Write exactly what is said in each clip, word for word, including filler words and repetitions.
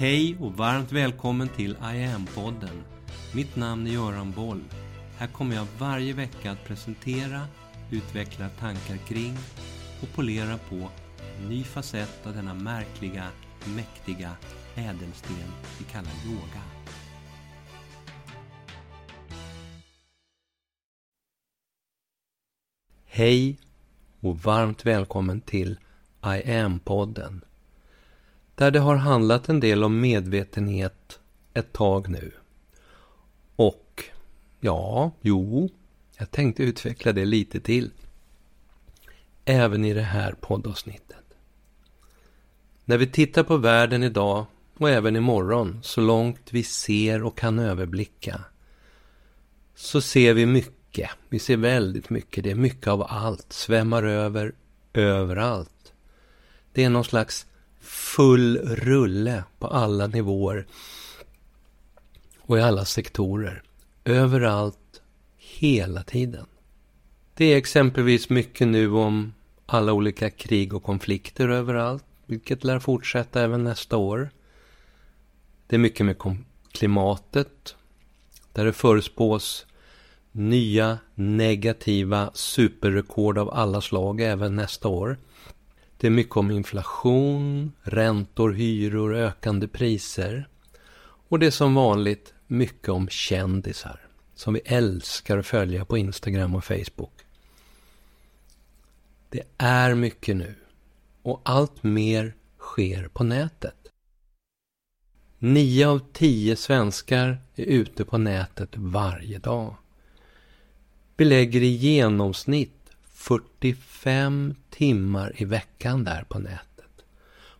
Hej och varmt välkommen till I Am-podden. Mitt namn är Göran Boll. Här kommer jag varje vecka att presentera, utveckla tankar kring och polera på en ny facett av denna märkliga, mäktiga ädelsten vi kallar yoga. Hej och varmt välkommen till I Am-podden. Där det har handlat en del om medvetenhet ett tag nu. Och, ja, jo, jag tänkte utveckla det lite till. Även i det här poddavsnittet. När vi tittar på världen idag och även imorgon, så långt vi ser och kan överblicka, så ser vi mycket. Vi ser väldigt mycket. Det är mycket av allt. Svämmar över överallt. Det är någon slags full rulle på alla nivåer och i alla sektorer, överallt, hela tiden. Det är exempelvis mycket nu om alla olika krig och konflikter överallt, vilket lär fortsätta även nästa år. Det är mycket med klimatet, där det förespås nya negativa superrekord av alla slag även nästa år. Det är mycket om inflation, räntor, hyror, ökande priser. Och det är som vanligt mycket om kändisar som vi älskar att följa på Instagram och Facebook. Det är mycket nu och allt mer sker på nätet. Nio av tio svenskar är ute på nätet varje dag. Vi lägger i genomsnitt fyrtiofem timmar i veckan där på nätet.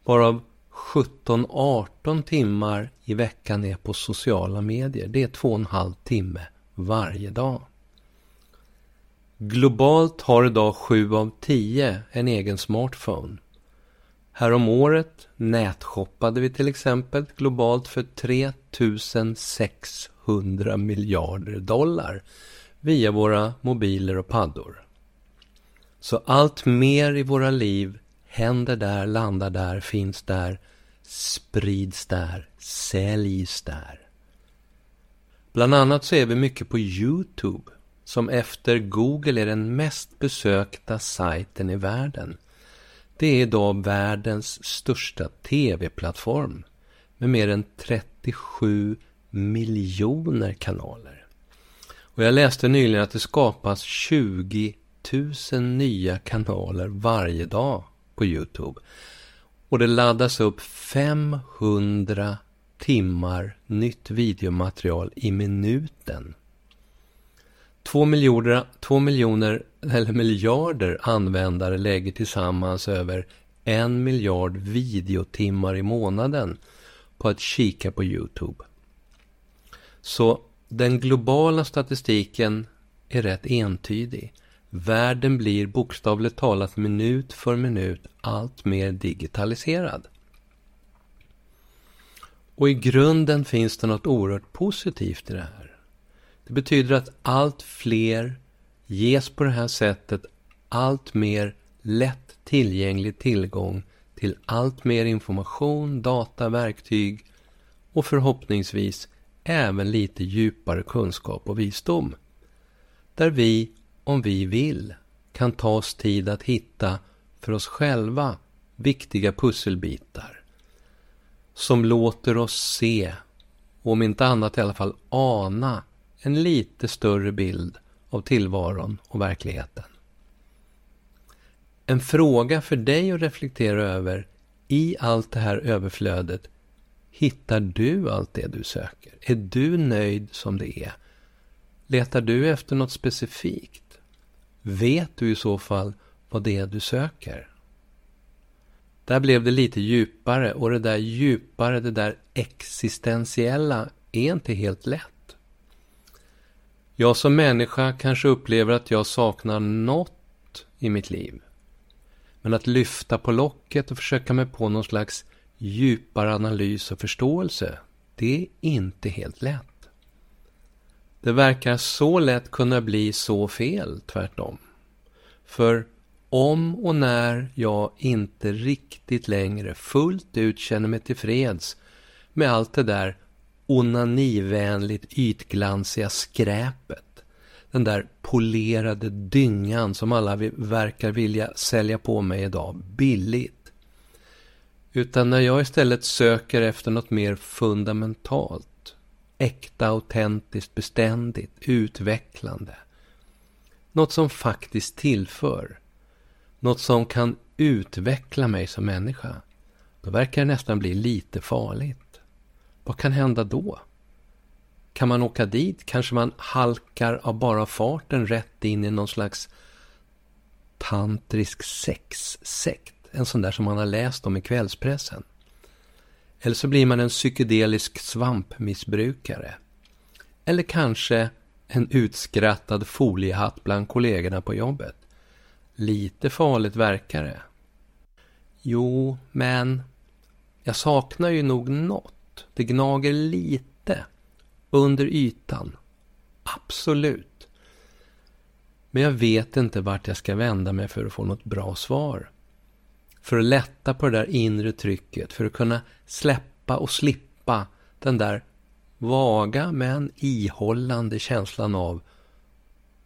Varav sjutton arton timmar i veckan är på sociala medier. Det är två och en halv timme varje dag. Globalt har idag sju av tio en egen smartphone. Härom året nätshoppade vi till exempel globalt för tre tusen sexhundra miljarder dollar via våra mobiler och paddor. Så allt mer i våra liv händer där, landar där, finns där, sprids där, säljs där. Bland annat så är vi mycket på YouTube, som efter Google är den mest besökta sajten i världen. Det är idag världens största tv-plattform med mer än trettiosju miljoner kanaler. Och jag läste nyligen att det skapas tjugo tusen nya kanaler varje dag på YouTube. Och det laddas upp femhundra timmar nytt videomaterial i minuten. Två miljoner, två miljoner eller miljarder användare lägger tillsammans över en miljard videotimmar i månaden på att kika på YouTube. Så den globala statistiken är rätt entydig. Världen blir bokstavligt talat minut för minut allt mer digitaliserad. Och i grunden finns det något oerhört positivt i det här. Det betyder att allt fler ges på det här sättet allt mer lätt tillgänglig tillgång till allt mer information, data, verktyg och förhoppningsvis även lite djupare kunskap och visdom. Där vi om vi vill kan ta oss tid att hitta för oss själva viktiga pusselbitar som låter oss se, och om inte annat i alla fall ana, en lite större bild av tillvaron och verkligheten. En fråga för dig att reflektera över i allt det här överflödet: hittar du allt det du söker? Är du nöjd som det är? Letar du efter något specifikt? Vet du i så fall vad det är du söker? Där blev det lite djupare, och det där djupare, det där existentiella, är inte helt lätt. Jag som människa kanske upplever att jag saknar något i mitt liv. Men att lyfta på locket och försöka mig på någon slags djupare analys och förståelse, det är inte helt lätt. Det verkar så lätt kunna bli så fel, tvärtom. För om och när jag inte riktigt längre fullt ut känner mig tillfreds med allt det där onanivänligt ytglansiga skräpet. Den där polerade dyngan som alla verkar vilja sälja på mig idag billigt. Utan när jag istället söker efter något mer fundamentalt, äkta, autentiskt, beständigt, utvecklande. Något som faktiskt tillför. Något som kan utveckla mig som människa. Då verkar det nästan bli lite farligt. Vad kan hända då? Kan man åka dit? Kanske man halkar av bara farten rätt in i någon slags tantrisk sexsekt. En sån där som man har läst om i kvällspressen. Eller så blir man en psykedelisk svampmissbrukare. Eller kanske en utskrattad foliehatt bland kollegorna på jobbet. Lite farligt verkar det. Jo, men jag saknar ju nog något. Det gnager lite. Under ytan. Absolut. Men jag vet inte vart jag ska vända mig för att få något bra svar. För att lätta på det där inre trycket. För att kunna släppa och slippa den där vaga men ihållande känslan av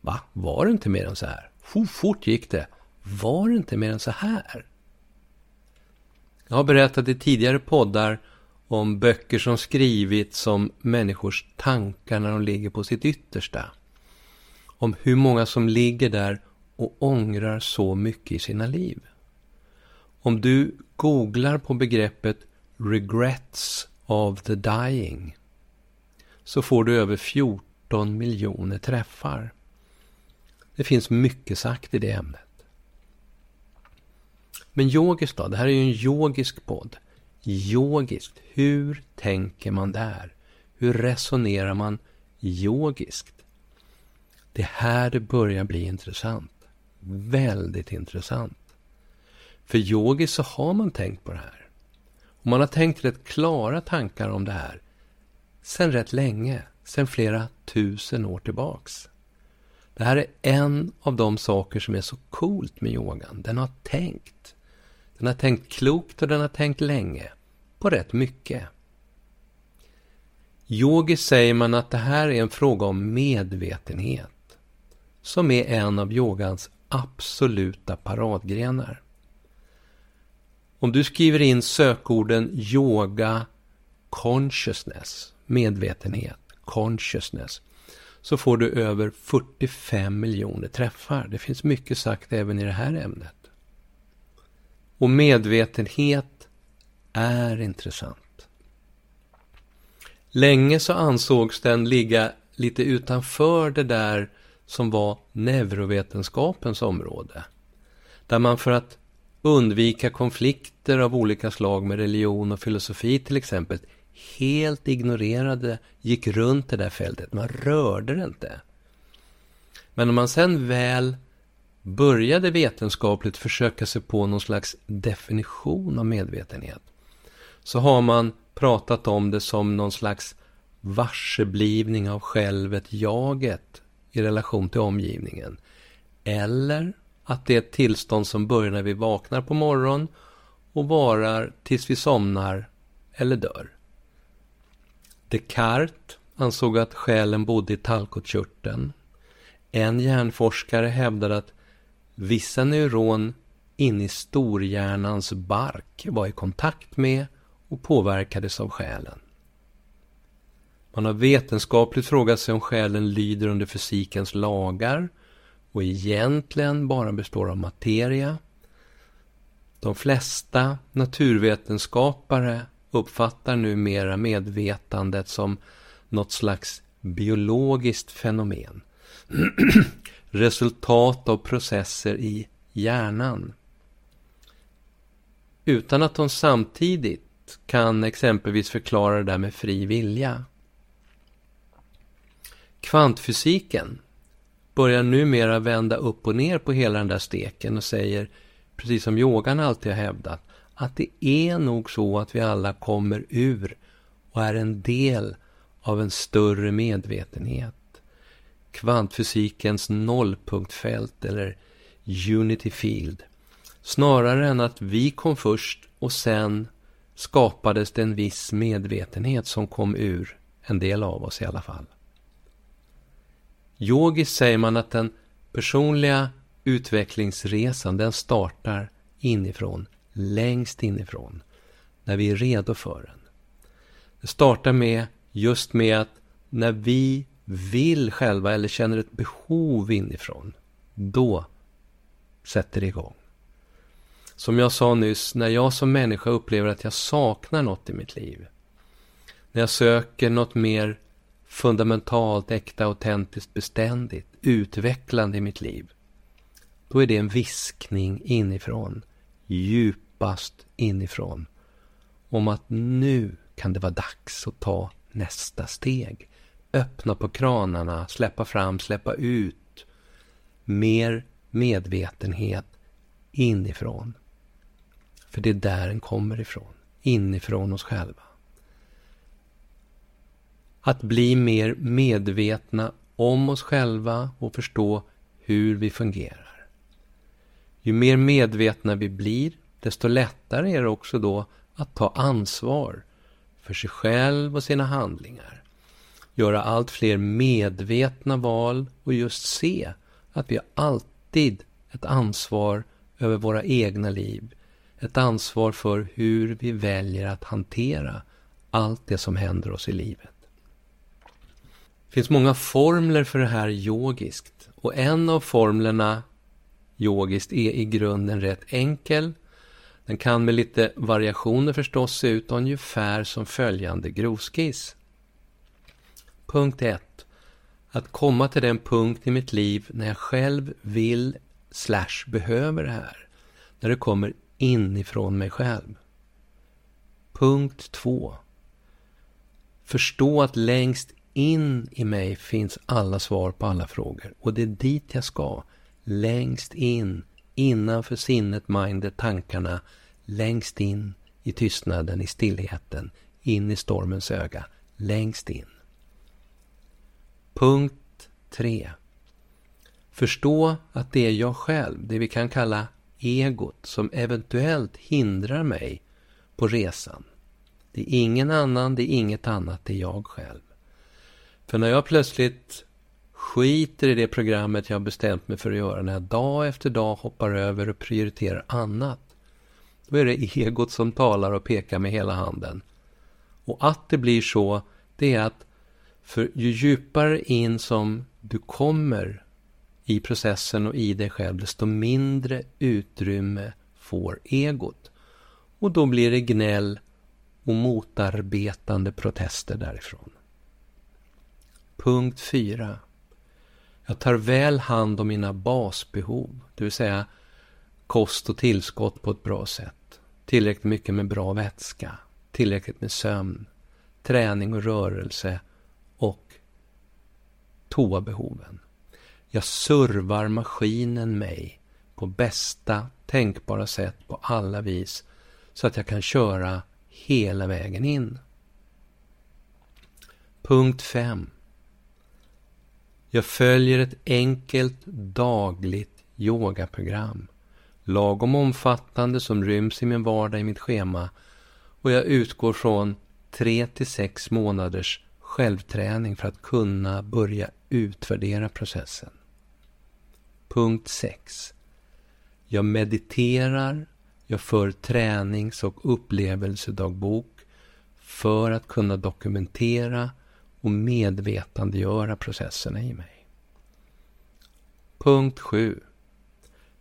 va? Var det inte mer än så här? Hur fort gick det? Var det inte mer än så här? Jag har berättat i tidigare poddar om böcker som skrivits om människors tankar när de ligger på sitt yttersta. Om hur många som ligger där och ångrar så mycket i sina liv. Om du googlar på begreppet Regrets of the Dying så får du över fjorton miljoner träffar. Det finns mycket sagt i det ämnet. Men yogiskt då? Det här är ju en yogisk podd. Yogiskt. Hur tänker man där? Hur resonerar man yogiskt? Det här det börjar bli intressant. Väldigt intressant. För yogiskt så har man tänkt på det här. Och man har tänkt rätt klara tankar om det här. Sen rätt länge. Sen flera tusen år tillbaks. Det här är en av de saker som är så coolt med yogan. Den har tänkt. Den har tänkt klokt och den har tänkt länge. På rätt mycket. Yogiskt säger man att det här är en fråga om medvetenhet. Som är en av yogans absoluta paradgrenar. Om du skriver in sökorden yoga consciousness, medvetenhet, consciousness, så får du över fyrtiofem miljoner träffar. Det finns mycket sagt även i det här ämnet. Och medvetenhet är intressant. Länge så ansågs den ligga lite utanför det där som var neurovetenskapens område. Där man för att undvika konflikter av olika slag med religion och filosofi till exempel helt ignorerade, gick runt det där fältet. Man rörde det inte. Men om man sen väl började vetenskapligt försöka sig på någon slags definition av medvetenhet, så har man pratat om det som någon slags varseblivning av självet, jaget, i relation till omgivningen. Eller att det är ett tillstånd som börjar när vi vaknar på morgon och varar tills vi somnar eller dör. Descartes ansåg att själen bodde i tallkottkörteln. En hjärnforskare hävdade att vissa neuron inne i storhjärnans bark var i kontakt med och påverkades av själen. Man har vetenskapligt frågat sig om själen lyder under fysikens lagar och egentligen bara består av materia. De flesta naturvetenskapare uppfattar numera medvetandet som något slags biologiskt fenomen. Resultat av processer i hjärnan. Utan att de samtidigt kan exempelvis förklara det där med fri vilja. Kvantfysiken börjar numera vända upp och ner på hela den där steken och säger, precis som yogan alltid har hävdat, att det är nog så att vi alla kommer ur och är en del av en större medvetenhet. Kvantfysikens nollpunktfält eller unity field. Snarare än att vi kom först och sen skapades det en viss medvetenhet som kom ur en del av oss i alla fall. Yogiskt säger man att den personliga utvecklingsresan, den startar inifrån, längst inifrån, när vi är redo för den. Det startar med just med att när vi vill själva eller känner ett behov inifrån, då sätter det igång. Som jag sa nyss, när jag som människa upplever att jag saknar något i mitt liv, när jag söker något mer fundamentalt, äkta, autentiskt, beständigt, utvecklande i mitt liv, då är det en viskning inifrån, djupast inifrån, om att nu kan det vara dags att ta nästa steg. Öppna på kranarna, släppa fram, släppa ut. Mer medvetenhet inifrån. För det är där den kommer ifrån, inifrån oss själva. Att bli mer medvetna om oss själva och förstå hur vi fungerar. Ju mer medvetna vi blir, desto lättare är det också då att ta ansvar för sig själv och sina handlingar. Göra allt fler medvetna val och just se att vi har alltid ett ansvar över våra egna liv. Ett ansvar för hur vi väljer att hantera allt det som händer oss i livet. Det finns många formler för det här yogiskt. Och en av formlerna yogiskt är i grunden rätt enkel. Den kan med lite variationer förstås se ut ungefär som följande grovskiss. Punkt ett. Att komma till den punkt i mitt liv när jag själv vill slash behöver det här. När det kommer inifrån mig själv. Punkt två. Förstå att längst in i mig finns alla svar på alla frågor. Och det är dit jag ska. Längst in. Innanför sinnet, mindet, tankarna. Längst in i tystnaden, i stillheten. In i stormens öga. Längst in. Punkt tre. Förstå att det är jag själv, det vi kan kalla egot, som eventuellt hindrar mig på resan. Det är ingen annan, det är inget annat, det är jag själv. För när jag plötsligt skiter i det programmet jag bestämt mig för att göra, när jag dag efter dag hoppar över och prioriterar annat, då är det egot som talar och pekar med hela handen. Och att det blir så, det är att för ju djupare in som du kommer i processen och i dig själv, desto mindre utrymme får egot. Och då blir det gnäll och motarbetande protester därifrån. Punkt fyra. Jag tar väl hand om mina basbehov, det vill säga kost och tillskott på ett bra sätt. Tillräckligt mycket med bra vätska, tillräckligt med sömn, träning och rörelse. Och toabehoven. Jag servar maskinen mig på bästa tänkbara sätt på alla vis så att jag kan köra hela vägen in. Punkt fem. Jag följer ett enkelt dagligt yogaprogram. Lagom omfattande som ryms i min vardag i mitt schema. Och jag utgår från tre till sex månaders självträning för att kunna börja utvärdera processen. Punkt sex. Jag mediterar, jag för tränings- och upplevelsedagbok för att kunna dokumentera och medvetandegöra processerna i mig. Punkt sju.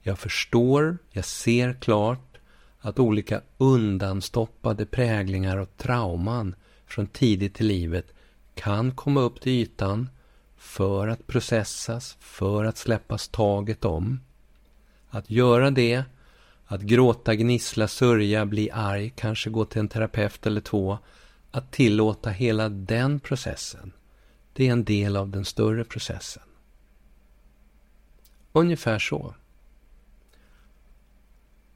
Jag förstår, jag ser klart att olika undanstoppade präglingar och trauman från tidigt i livet kan komma upp till ytan för att processas, för att släppas taget om. Att göra det, att gråta, gnissla, sörja, bli arg, kanske gå till en terapeut eller två, att tillåta hela den processen, det är en del av den större processen. Ungefär så.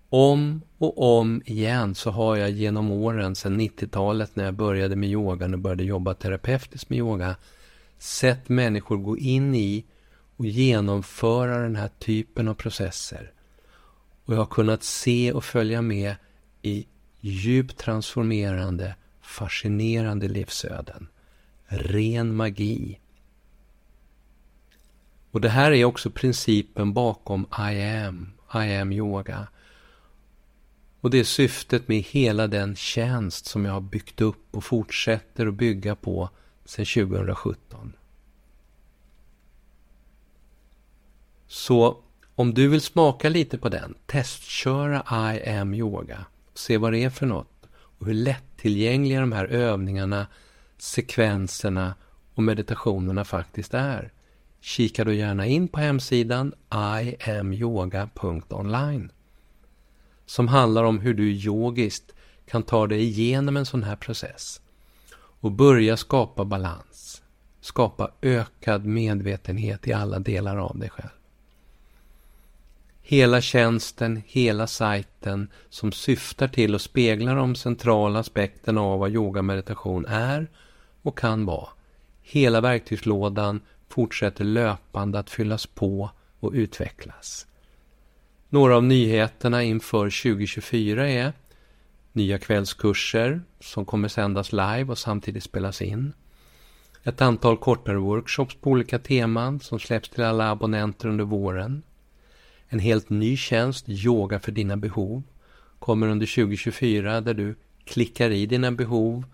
Om och om igen så har jag genom åren sedan nittiotalet när jag började med yogan och började jobba terapeutiskt med yoga sett människor gå in i och genomföra den här typen av processer. Och jag har kunnat se och följa med i djupt transformerande, fascinerande livsöden. Ren magi. Och det här är också principen bakom I am, I am yoga. Och det är syftet med hela den tjänst som jag har byggt upp och fortsätter att bygga på sedan tjugo sjutton. Så om du vill smaka lite på den, testköra I am yoga. Se vad det är för något och hur lättillgängliga de här övningarna, sekvenserna och meditationerna faktiskt är. Kika då gärna in på hemsidan i am yoga punkt online som handlar om hur du yogiskt kan ta dig igenom en sån här process och börja skapa balans, skapa ökad medvetenhet i alla delar av dig själv. Hela tjänsten, hela sajten som syftar till att spegla de centrala aspekterna av vad yoga meditation är och kan vara. Hela verktygslådan fortsätter löpande att fyllas på och utvecklas. Några av nyheterna inför tjugo tjugofyra är nya kvällskurser som kommer sändas live och samtidigt spelas in. Ett antal kortare workshops på olika teman som släpps till alla abonnenter under våren. En helt ny tjänst, yoga för dina behov, kommer under tjugo tjugofyra där du klickar i dina behov,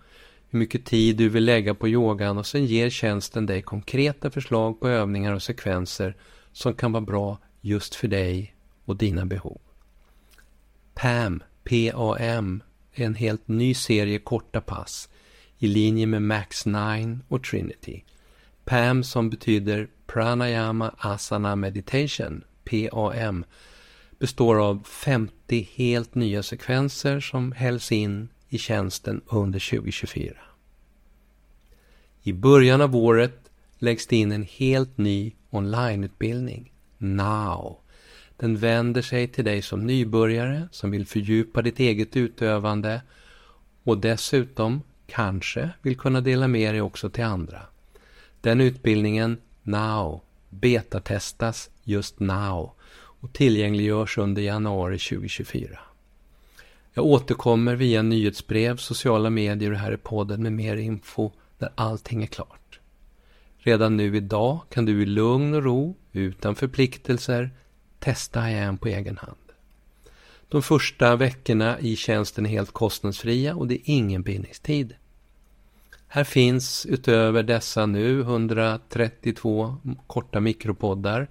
hur mycket tid du vill lägga på yogan och sen ger tjänsten dig konkreta förslag på övningar och sekvenser som kan vara bra just för dig och dina behov. P A M, P A M är en helt ny serie korta pass i linje med Max nio och Trinity. P A M som betyder Pranayama Asana Meditation. P A M består av femtio helt nya sekvenser som hälls in i tjänsten under tjugo tjugofyra. I början av året läggs det in en helt ny onlineutbildning, Now. Den vänder sig till dig som nybörjare som vill fördjupa ditt eget utövande och dessutom kanske vill kunna dela med dig också till andra. Den utbildningen, Now, betatestas just now och tillgängliggörs under januari tjugo tjugofyra. Jag återkommer via nyhetsbrev, sociala medier och här i podden med mer info när allting är klart. Redan nu idag kan du i lugn och ro, utan förpliktelser, testa igen på egen hand. De första veckorna i tjänsten är helt kostnadsfria och det är ingen bindningstid. Här finns utöver dessa nu etthundratrettiotvå korta mikropoddar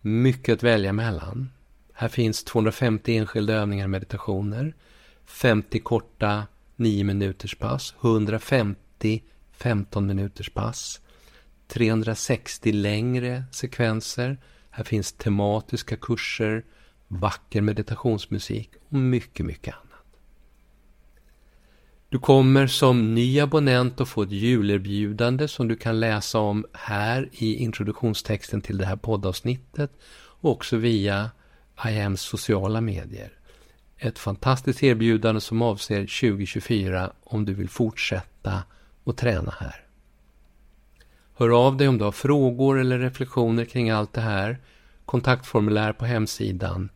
mycket att välja mellan. Här finns tvåhundrafemtio enskilda övningar och meditationer, femtio korta nio minuters pass, etthundrafemtio femton minuters pass, trehundrasextio längre sekvenser. Här finns tematiska kurser, vacker meditationsmusik och mycket, mycket annat. Du kommer som ny abonnent att få ett julerbjudande som du kan läsa om här i introduktionstexten till det här poddavsnittet och också via I Ms sociala medier. Ett fantastiskt erbjudande som avser tjugo tjugofyra om du vill fortsätta och träna här. Hör av dig om du har frågor eller reflektioner kring allt det här, kontaktformulär på hemsidan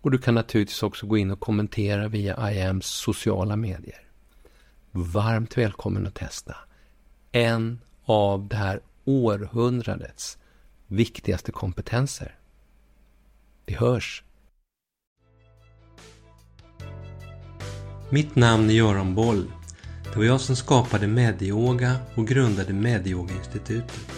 och du kan naturligtvis också gå in och kommentera via I Ms sociala medier. Varmt välkommen att testa en av det här århundradets viktigaste kompetenser. Vi hörs! Mitt namn är Göran Boll. Det var jag som skapade Medyoga och grundade Medyoga-institutet.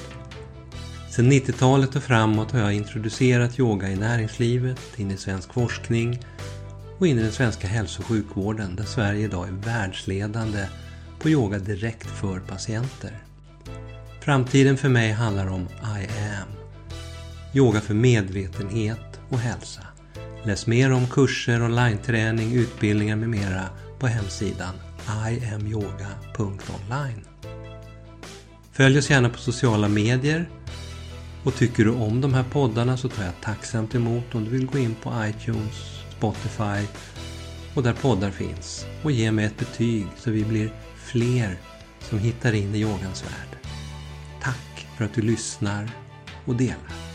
Sedan nittiotalet och framåt har jag introducerat yoga i näringslivet, in i svensk forskning och in i den svenska hälso- och sjukvården där Sverige idag är världsledande på yoga direkt för patienter. Framtiden för mig handlar om I am. Yoga för medvetenhet och hälsa. Läs mer om kurser, online-träning, utbildningar med mera på hemsidan i am yoga punkt online. Följ oss gärna på sociala medier. Och tycker du om de här poddarna så tar jag tacksamt emot om du vill gå in på iTunes, Spotify och där poddar finns och ge mig ett betyg så vi blir fler som hittar in i yogans värld. Tack för att du lyssnar och delar.